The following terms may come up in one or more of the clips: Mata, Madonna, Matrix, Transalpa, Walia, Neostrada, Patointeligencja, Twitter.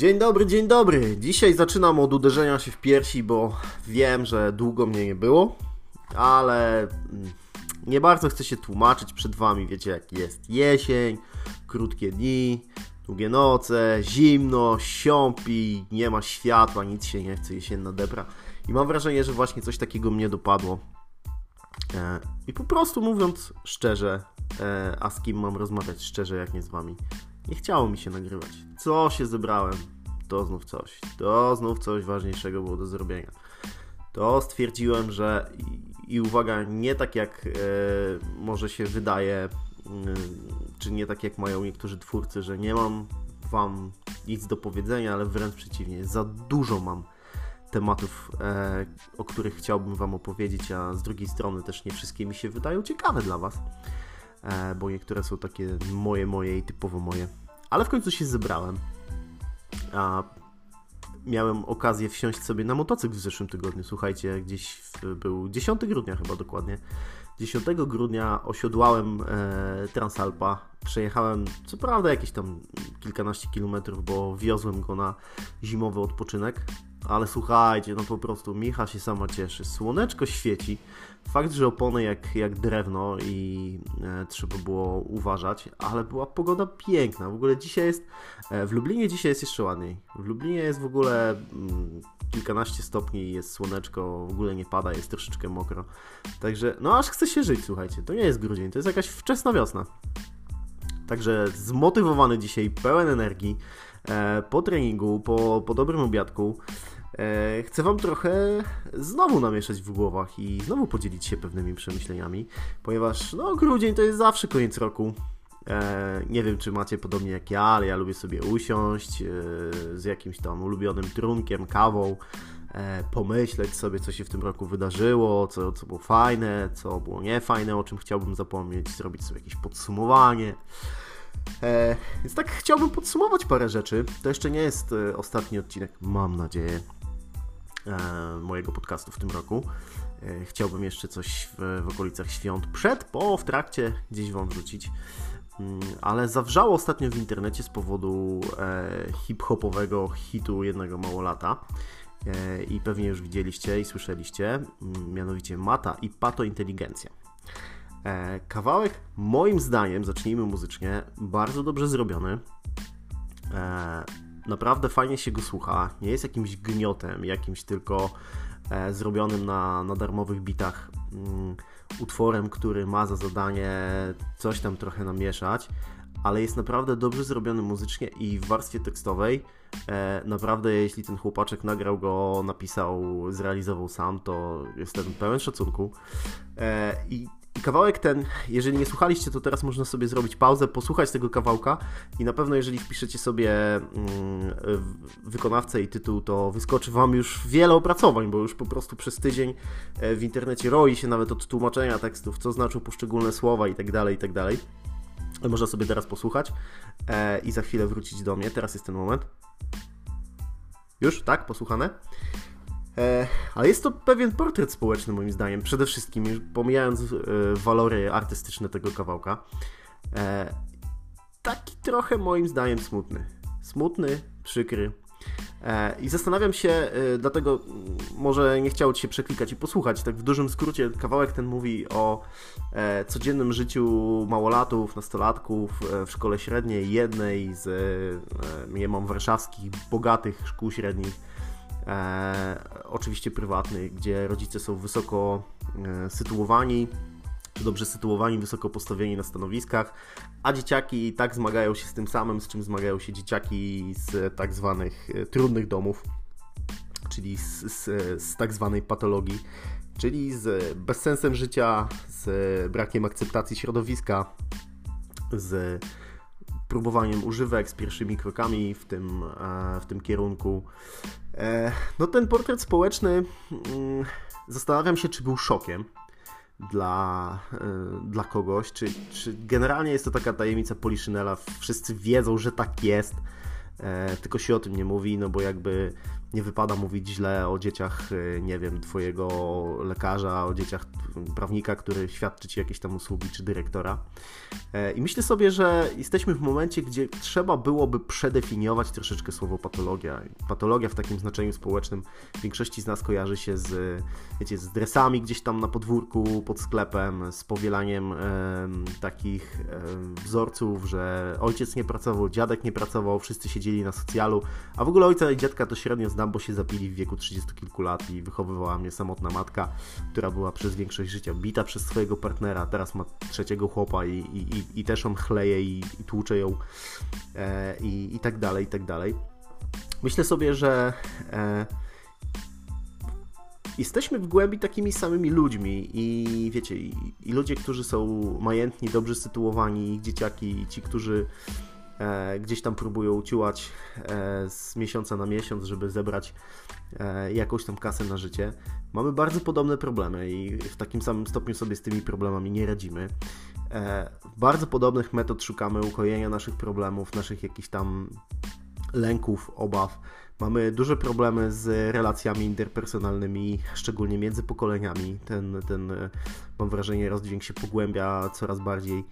Dzień dobry, dzień dobry. Dzisiaj zaczynam od uderzenia się w piersi, bo wiem, że długo mnie nie było, ale nie bardzo chcę się tłumaczyć przed wami. Wiecie, jak jest jesień, krótkie dni, długie noce, zimno, siąpi, nie ma światła, nic się nie chce, jesienna depra. I mam wrażenie, że właśnie coś takiego mnie dopadło. I po prostu mówiąc szczerze, a z kim mam rozmawiać szczerze, jak nie z wami? Nie chciało mi się nagrywać. Co się zebrałem? To znów coś ważniejszego było do zrobienia. To stwierdziłem, że i uwaga, nie tak jak może się wydaje, czy nie tak jak mają niektórzy twórcy, że nie mam wam nic do powiedzenia, ale wręcz przeciwnie, za dużo mam tematów, o których chciałbym wam opowiedzieć, a z drugiej strony też nie wszystkie mi się wydają ciekawe dla was, bo niektóre są takie moje i typowo moje. Ale w końcu się zebrałem. A miałem okazję wsiąść sobie na motocykl w zeszłym tygodniu. Słuchajcie, gdzieś był 10 grudnia chyba dokładnie. 10 grudnia osiodłałem Transalpa. Przejechałem co prawda jakieś tam kilkanaście kilometrów, bo wiozłem go na zimowy odpoczynek. Ale słuchajcie, no po prostu Micha się sama cieszy. Słoneczko świeci. Fakt, że opony jak drewno i trzeba było uważać, ale była pogoda piękna. W ogóle dzisiaj jest, w Lublinie dzisiaj jest jeszcze ładniej. W Lublinie jest w ogóle kilkanaście stopni, jest słoneczko, w ogóle nie pada, jest troszeczkę mokro. Także no aż chce się żyć, słuchajcie. To nie jest grudzień, to jest jakaś wczesna wiosna. Także zmotywowany dzisiaj, pełen energii, po treningu, po dobrym obiadku. Chcę wam trochę znowu namieszać w głowach i znowu podzielić się pewnymi przemyśleniami, ponieważ no grudzień to jest zawsze koniec roku. Nie wiem, czy macie podobnie jak ja, ale ja lubię sobie usiąść z jakimś tam ulubionym trunkiem, kawą, pomyśleć sobie, co się w tym roku wydarzyło, co było fajne, co było niefajne, o czym chciałbym zapomnieć, zrobić sobie jakieś podsumowanie. Więc tak chciałbym podsumować parę rzeczy. To jeszcze nie jest ostatni odcinek, mam nadzieję, mojego podcastu w tym roku. Chciałbym jeszcze coś w okolicach świąt przed, po, w trakcie gdzieś wam wrzucić. Ale zawrzało ostatnio w internecie z powodu hip-hopowego hitu jednego Małolata. I pewnie już widzieliście i słyszeliście, mianowicie Mata i Patointeligencja. Kawałek, moim zdaniem, zacznijmy muzycznie, bardzo dobrze zrobiony. Naprawdę fajnie się go słucha. Nie jest jakimś gniotem, jakimś tylko zrobionym na darmowych bitach utworem, który ma za zadanie coś tam trochę namieszać, ale jest naprawdę dobrze zrobiony muzycznie i w warstwie tekstowej. Naprawdę, jeśli ten chłopaczek nagrał go, napisał, zrealizował sam, to jestem pełen szacunku. I kawałek ten, jeżeli nie słuchaliście, to teraz można sobie zrobić pauzę, posłuchać tego kawałka i na pewno jeżeli wpiszecie sobie wykonawcę i tytuł, to wyskoczy wam już wiele opracowań, bo już po prostu przez tydzień w internecie roi się nawet od tłumaczenia tekstów, co znaczą poszczególne słowa itd., itd. Można sobie teraz posłuchać i za chwilę wrócić do mnie. Teraz jest ten moment. Już? Tak? Posłuchane? Ale jest to pewien portret społeczny moim zdaniem, przede wszystkim pomijając walory artystyczne tego kawałka, taki trochę moim zdaniem smutny, przykry i zastanawiam się, dlatego może nie chciało ci się przeklikać i posłuchać, tak w dużym skrócie kawałek ten mówi o codziennym życiu małolatów, nastolatków w szkole średniej, jednej z nie mam warszawskich, bogatych szkół średnich. Oczywiście prywatny, gdzie rodzice są wysoko sytuowani, czy dobrze sytuowani, wysoko postawieni na stanowiskach, a dzieciaki i tak zmagają się z tym samym, z czym zmagają się dzieciaki z tak zwanych trudnych domów, czyli z tak zwanej patologii, czyli z bezsensem życia, z brakiem akceptacji środowiska, z próbowaniem używek, z pierwszymi krokami w tym kierunku. No ten portret społeczny, zastanawiam się, czy był szokiem dla kogoś, czy generalnie jest to taka tajemnica Poliszynela, wszyscy wiedzą, że tak jest, tylko się o tym nie mówi, no bo jakby nie wypada mówić źle o dzieciach, nie wiem, twojego lekarza, o dzieciach prawnika, który świadczy ci jakieś tam usługi, czy dyrektora. I myślę sobie, że jesteśmy w momencie, gdzie trzeba byłoby przedefiniować troszeczkę słowo patologia. Patologia w takim znaczeniu społecznym w większości z nas kojarzy się z, wiecie, z dresami gdzieś tam na podwórku, pod sklepem, z powielaniem takich wzorców, że ojciec nie pracował, dziadek nie pracował, wszyscy siedzieli na socjalu, a w ogóle ojca i dziadka to średnio znam, bo się zapili w wieku 30 kilku lat i wychowywała mnie samotna matka, która była przez większość życia bita przez swojego partnera, teraz ma trzeciego chłopa i też on chleje i tłucze ją i tak dalej, i tak dalej. Myślę sobie, że jesteśmy w głębi takimi samymi ludźmi i wiecie, i ludzie, którzy są majętni, dobrze sytuowani, ich dzieciaki, i ci, którzy gdzieś tam próbują ciułać z miesiąca na miesiąc, żeby zebrać jakąś tam kasę na życie. Mamy bardzo podobne problemy i w takim samym stopniu sobie z tymi problemami nie radzimy. Bardzo podobnych metod szukamy ukojenia naszych problemów, naszych jakichś tam lęków, obaw. Mamy duże problemy z relacjami interpersonalnymi, szczególnie między pokoleniami. Ten mam wrażenie, rozdźwięk się pogłębia coraz bardziej.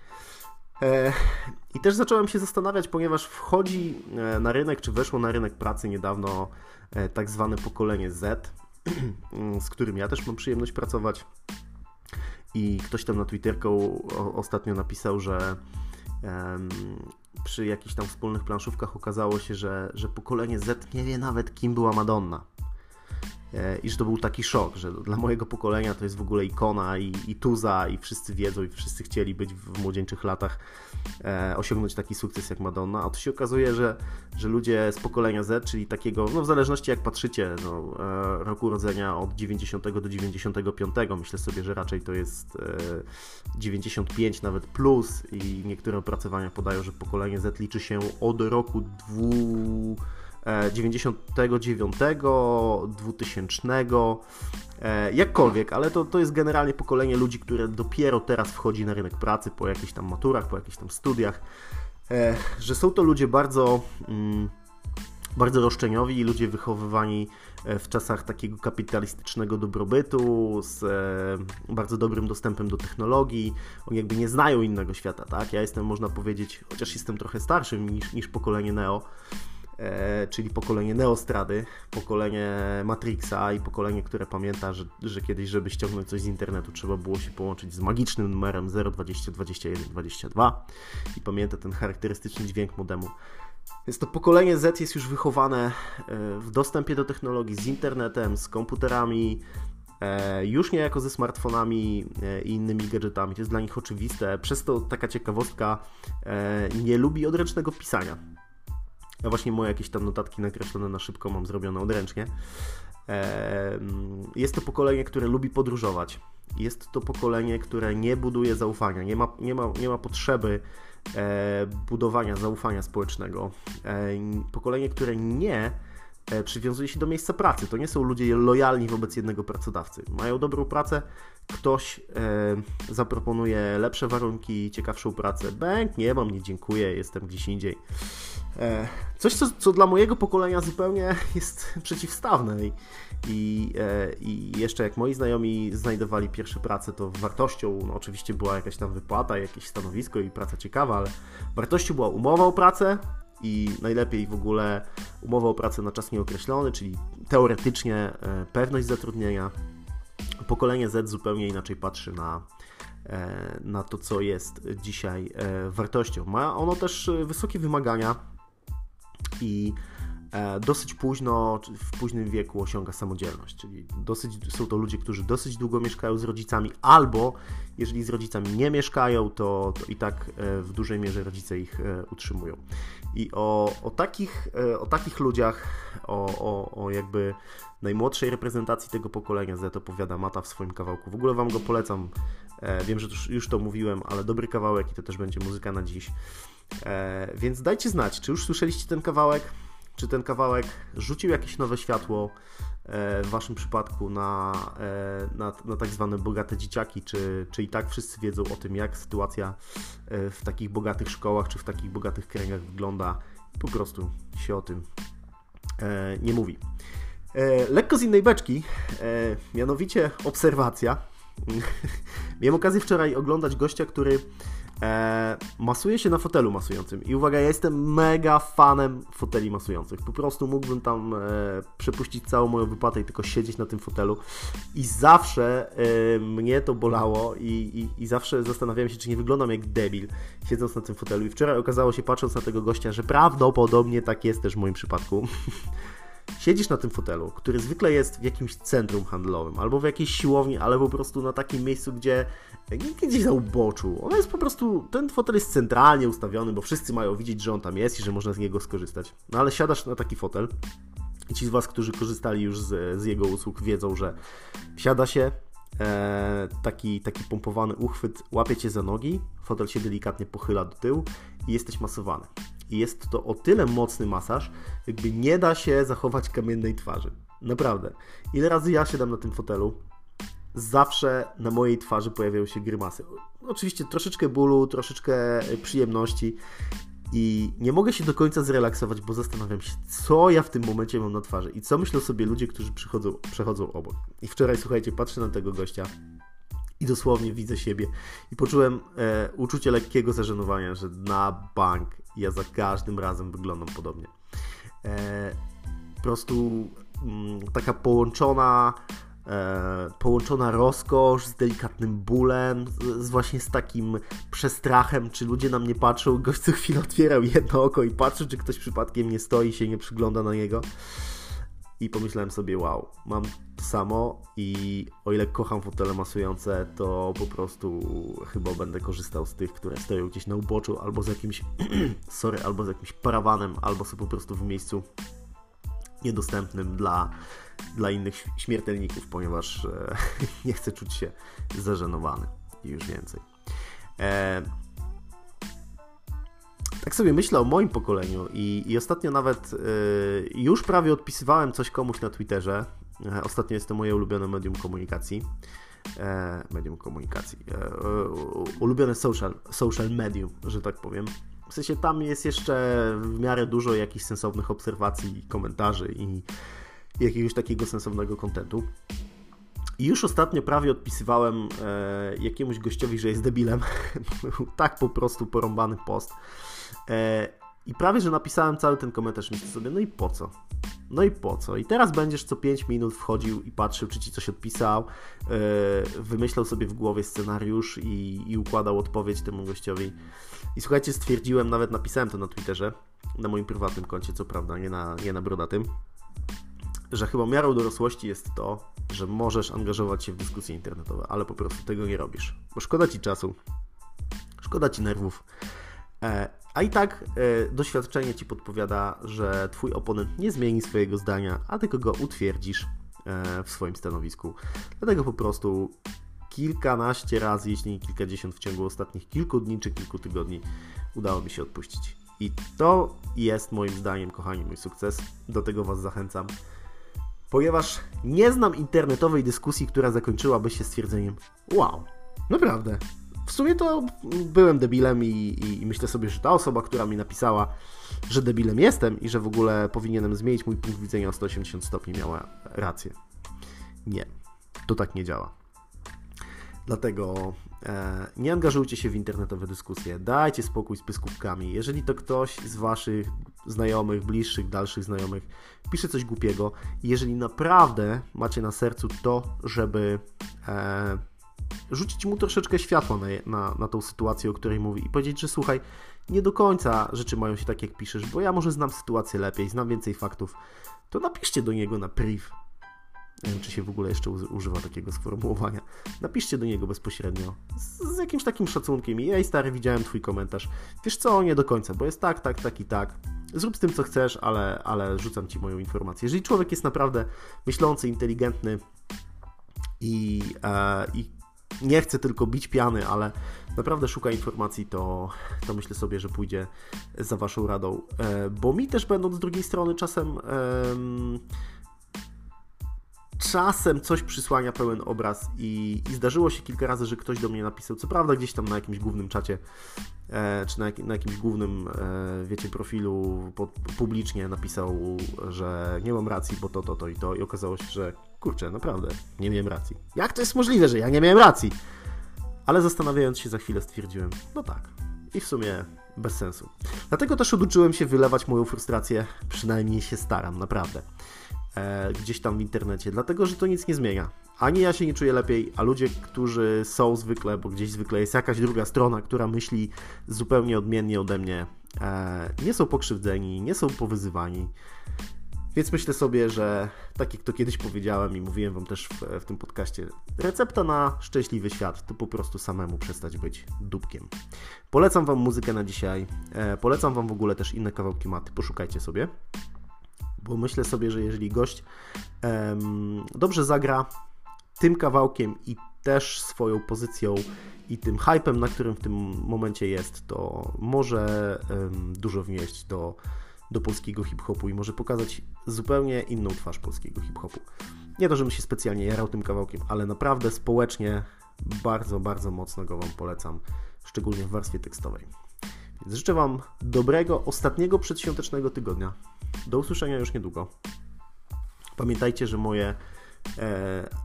I też zacząłem się zastanawiać, ponieważ wchodzi na rynek, czy weszło na rynek pracy niedawno tak zwane pokolenie Z, z którym ja też mam przyjemność pracować. I ktoś tam na Twitterku ostatnio napisał, że przy jakichś tam wspólnych planszówkach okazało się, że pokolenie Z nie wie nawet, kim była Madonna. I że to był taki szok, że dla mojego pokolenia to jest w ogóle ikona i tuza i wszyscy wiedzą i wszyscy chcieli być w młodzieńczych latach, osiągnąć taki sukces jak Madonna, a tu się okazuje, że ludzie z pokolenia Z, czyli takiego, no w zależności jak patrzycie, no, roku urodzenia od 90 do 95, myślę sobie, że raczej to jest 95 nawet plus i niektóre opracowania podają, że pokolenie Z liczy się od roku 99, 2000, jakkolwiek, ale to jest generalnie pokolenie ludzi, które dopiero teraz wchodzi na rynek pracy po jakichś tam maturach, po jakichś tam studiach, że są to ludzie bardzo, bardzo roszczeniowi, ludzie wychowywani w czasach takiego kapitalistycznego dobrobytu, z bardzo dobrym dostępem do technologii. Oni jakby nie znają innego świata, tak? Ja jestem, można powiedzieć, chociaż jestem trochę starszym niż pokolenie Neo, czyli pokolenie neostrady, pokolenie Matrixa i pokolenie, które pamięta, że kiedyś, żeby ściągnąć coś z internetu, trzeba było się połączyć z magicznym numerem 020 21 22 i pamięta ten charakterystyczny dźwięk modemu. Więc to pokolenie Z jest już wychowane w dostępie do technologii, z internetem, z komputerami, już niejako ze smartfonami i innymi gadżetami. To jest dla nich oczywiste, przez to taka ciekawostka, nie lubi odręcznego pisania. Ja właśnie moje jakieś tam notatki nakreślone na szybko mam zrobione odręcznie. Jest to pokolenie, które lubi podróżować. Jest to pokolenie, które nie buduje zaufania. Nie ma potrzeby budowania zaufania społecznego. Pokolenie, które nie przywiązuje się do miejsca pracy. To nie są ludzie lojalni wobec jednego pracodawcy. Mają dobrą pracę, ktoś zaproponuje lepsze warunki, ciekawszą pracę. Bęk, nie mam, nie dziękuję, jestem gdzieś indziej. Coś, co dla mojego pokolenia zupełnie jest przeciwstawne i jeszcze jak moi znajomi znajdowali pierwsze prace, to wartością, no oczywiście była jakaś tam wypłata, jakieś stanowisko i praca ciekawa, ale wartością była umowa o pracę i najlepiej w ogóle umowa o pracę na czas nieokreślony, czyli teoretycznie pewność zatrudnienia. Pokolenie Z zupełnie inaczej patrzy na to, co jest dzisiaj wartością. Ma ono też wysokie wymagania i dosyć późno, w późnym wieku osiąga samodzielność, czyli są to ludzie, którzy dosyć długo mieszkają z rodzicami, albo jeżeli z rodzicami nie mieszkają, to i tak w dużej mierze rodzice ich utrzymują. I o takich ludziach, o jakby najmłodszej reprezentacji tego pokolenia Z opowiada Mata w swoim kawałku. W ogóle Wam go polecam. Wiem, że już to mówiłem, ale dobry kawałek i to też będzie muzyka na dziś. Więc dajcie znać, czy już słyszeliście ten kawałek, czy ten kawałek rzucił jakieś nowe światło w Waszym przypadku na tak zwane bogate dzieciaki, czy i tak wszyscy wiedzą o tym, jak sytuacja w takich bogatych szkołach, czy w takich bogatych kręgach wygląda Po prostu się o tym nie mówi. Lekko z innej beczki, mianowicie obserwacja. Miałem okazję wczoraj oglądać gościa, który masuje się na fotelu masującym. I uwaga, ja jestem mega fanem foteli masujących. Po prostu mógłbym tam przepuścić całą moją wypłatę i tylko siedzieć na tym fotelu. I zawsze mnie to bolało i zawsze zastanawiałem się, czy nie wyglądam jak debil, siedząc na tym fotelu. I wczoraj okazało się, patrząc na tego gościa, że prawdopodobnie tak jest też w moim przypadku. Siedzisz na tym fotelu, który zwykle jest w jakimś centrum handlowym, albo w jakiejś siłowni, ale po prostu na takim miejscu, gdzie gdzieś na uboczu. On jest po prostu, ten fotel jest centralnie ustawiony, bo wszyscy mają widzieć, że on tam jest i że można z niego skorzystać. No ale siadasz na taki fotel i ci z Was, którzy korzystali już z jego usług, wiedzą, że siada się, taki pompowany uchwyt łapie Cię za nogi, fotel się delikatnie pochyla do tyłu i jesteś masowany. I jest to o tyle mocny masaż, jakby nie da się zachować kamiennej twarzy. Naprawdę. Ile razy ja siadam na tym fotelu, zawsze na mojej twarzy pojawiają się grymasy. Oczywiście troszeczkę bólu, troszeczkę przyjemności i nie mogę się do końca zrelaksować, bo zastanawiam się, co ja w tym momencie mam na twarzy i co myślą sobie ludzie, którzy przechodzą obok. I wczoraj, słuchajcie, patrzę na tego gościa i dosłownie widzę siebie i poczułem uczucie lekkiego zażenowania, że na bank ja za każdym razem wyglądam podobnie. Po prostu taka połączona rozkosz z delikatnym bólem, z takim przestrachem, czy ludzie na mnie patrzą. Gość co chwilę otwierał jedno oko i patrzy, czy ktoś przypadkiem nie stoi, się nie przygląda na niego. I pomyślałem sobie, wow, mam to samo i o ile kocham fotele masujące, to po prostu chyba będę korzystał z tych, które stoją gdzieś na uboczu, albo z jakimś albo z jakimś parawanem, albo są po prostu w miejscu niedostępnym dla innych śmiertelników, ponieważ nie chcę czuć się zażenowany i już więcej. Tak sobie myślę o moim pokoleniu i ostatnio nawet już prawie odpisywałem coś komuś na Twitterze. Ostatnio jest to moje ulubione medium komunikacji. Ulubione social medium, że tak powiem. W sensie tam jest jeszcze w miarę dużo jakichś sensownych obserwacji, komentarzy i jakiegoś takiego sensownego kontentu. I już ostatnio prawie odpisywałem jakiemuś gościowi, że jest debilem. Tak po prostu porąbany post. I prawie, że napisałem cały ten komentarz myślę sobie, no i po co? No i po co? I teraz będziesz co 5 minut wchodził i patrzył, czy ci coś odpisał, wymyślał sobie w głowie scenariusz i układał odpowiedź temu gościowi. I słuchajcie, stwierdziłem, nawet napisałem to na Twitterze, na moim prywatnym koncie, co prawda, nie na brodatym, że chyba miarą dorosłości jest to, że możesz angażować się w dyskusje internetowe, ale po prostu tego nie robisz, bo szkoda ci czasu, szkoda ci nerwów. A i tak doświadczenie Ci podpowiada, że Twój oponent nie zmieni swojego zdania, a tylko go utwierdzisz w swoim stanowisku. Dlatego po prostu kilkanaście razy, jeśli nie kilkadziesiąt w ciągu ostatnich kilku dni czy kilku tygodni udało mi się odpuścić. I to jest moim zdaniem, kochani, mój sukces. Do tego Was zachęcam, ponieważ nie znam internetowej dyskusji, która zakończyłaby się stwierdzeniem wow, naprawdę. W sumie to byłem debilem i myślę sobie, że ta osoba, która mi napisała, że debilem jestem i że w ogóle powinienem zmienić mój punkt widzenia o 180 stopni, miała rację. Nie, to tak nie działa. Dlatego nie angażujcie się w internetowe dyskusje, dajcie spokój z pyskówkami. Jeżeli to ktoś z Waszych znajomych, bliższych, dalszych znajomych pisze coś głupiego, jeżeli naprawdę macie na sercu to, żeby rzucić mu troszeczkę światła na tą sytuację, o której mówi i powiedzieć, że słuchaj, nie do końca rzeczy mają się tak, jak piszesz, bo ja może znam sytuację lepiej, znam więcej faktów, to napiszcie do niego na priv. Nie wiem, czy się w ogóle jeszcze używa takiego sformułowania. Napiszcie do niego bezpośrednio, z jakimś takim szacunkiem. Ej, stary, widziałem Twój komentarz. Wiesz co, nie do końca, bo jest tak, tak, tak i tak. Zrób z tym, co chcesz, ale rzucam Ci moją informację. Jeżeli człowiek jest naprawdę myślący, inteligentny i nie chcę tylko bić piany, ale naprawdę szuka informacji, to myślę sobie, że pójdzie za Waszą radą. Bo mi też, będąc z drugiej strony, czasem czasem coś przysłania pełen obraz i zdarzyło się kilka razy, że ktoś do mnie napisał, co prawda gdzieś tam na jakimś głównym czacie, czy na jakimś głównym, wiecie, profilu publicznie napisał, że nie mam racji, bo to i to i okazało się, że kurczę, naprawdę, nie miałem racji. Jak to jest możliwe, że ja nie miałem racji? Ale zastanawiając się za chwilę stwierdziłem, no tak. I w sumie bez sensu. Dlatego też oduczyłem się wylewać moją frustrację, przynajmniej się staram, naprawdę. Gdzieś tam w internecie, dlatego, że to nic nie zmienia. Ani ja się nie czuję lepiej, a ludzie, którzy są zwykle, bo gdzieś zwykle jest jakaś druga strona, która myśli zupełnie odmiennie ode mnie, nie są pokrzywdzeni, nie są powyzywani. Więc myślę sobie, że tak jak to kiedyś powiedziałem i mówiłem wam też w tym podcaście, recepta na szczęśliwy świat to po prostu samemu przestać być dupkiem. Polecam wam muzykę na dzisiaj, polecam wam w ogóle też inne kawałki Maty, poszukajcie sobie. Bo myślę sobie, że jeżeli gość dobrze zagra tym kawałkiem i też swoją pozycją i tym hype'em, na którym w tym momencie jest, to może dużo wnieść do polskiego hip-hopu i może pokazać zupełnie inną twarz polskiego hip-hopu. Nie to, żebym się specjalnie jarał tym kawałkiem, ale naprawdę społecznie bardzo, bardzo mocno go wam polecam, szczególnie w warstwie tekstowej. Więc życzę wam dobrego, ostatniego przedświątecznego tygodnia. Do usłyszenia już niedługo. Pamiętajcie, że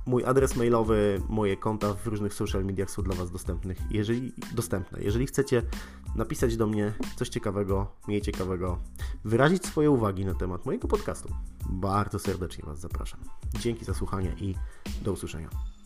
mój adres mailowy, moje konta w różnych social mediach są dla was dostępne. Jeżeli chcecie napisać do mnie coś ciekawego, mniej ciekawego, wyrazić swoje uwagi na temat mojego podcastu, bardzo serdecznie was zapraszam. Dzięki za słuchanie i do usłyszenia.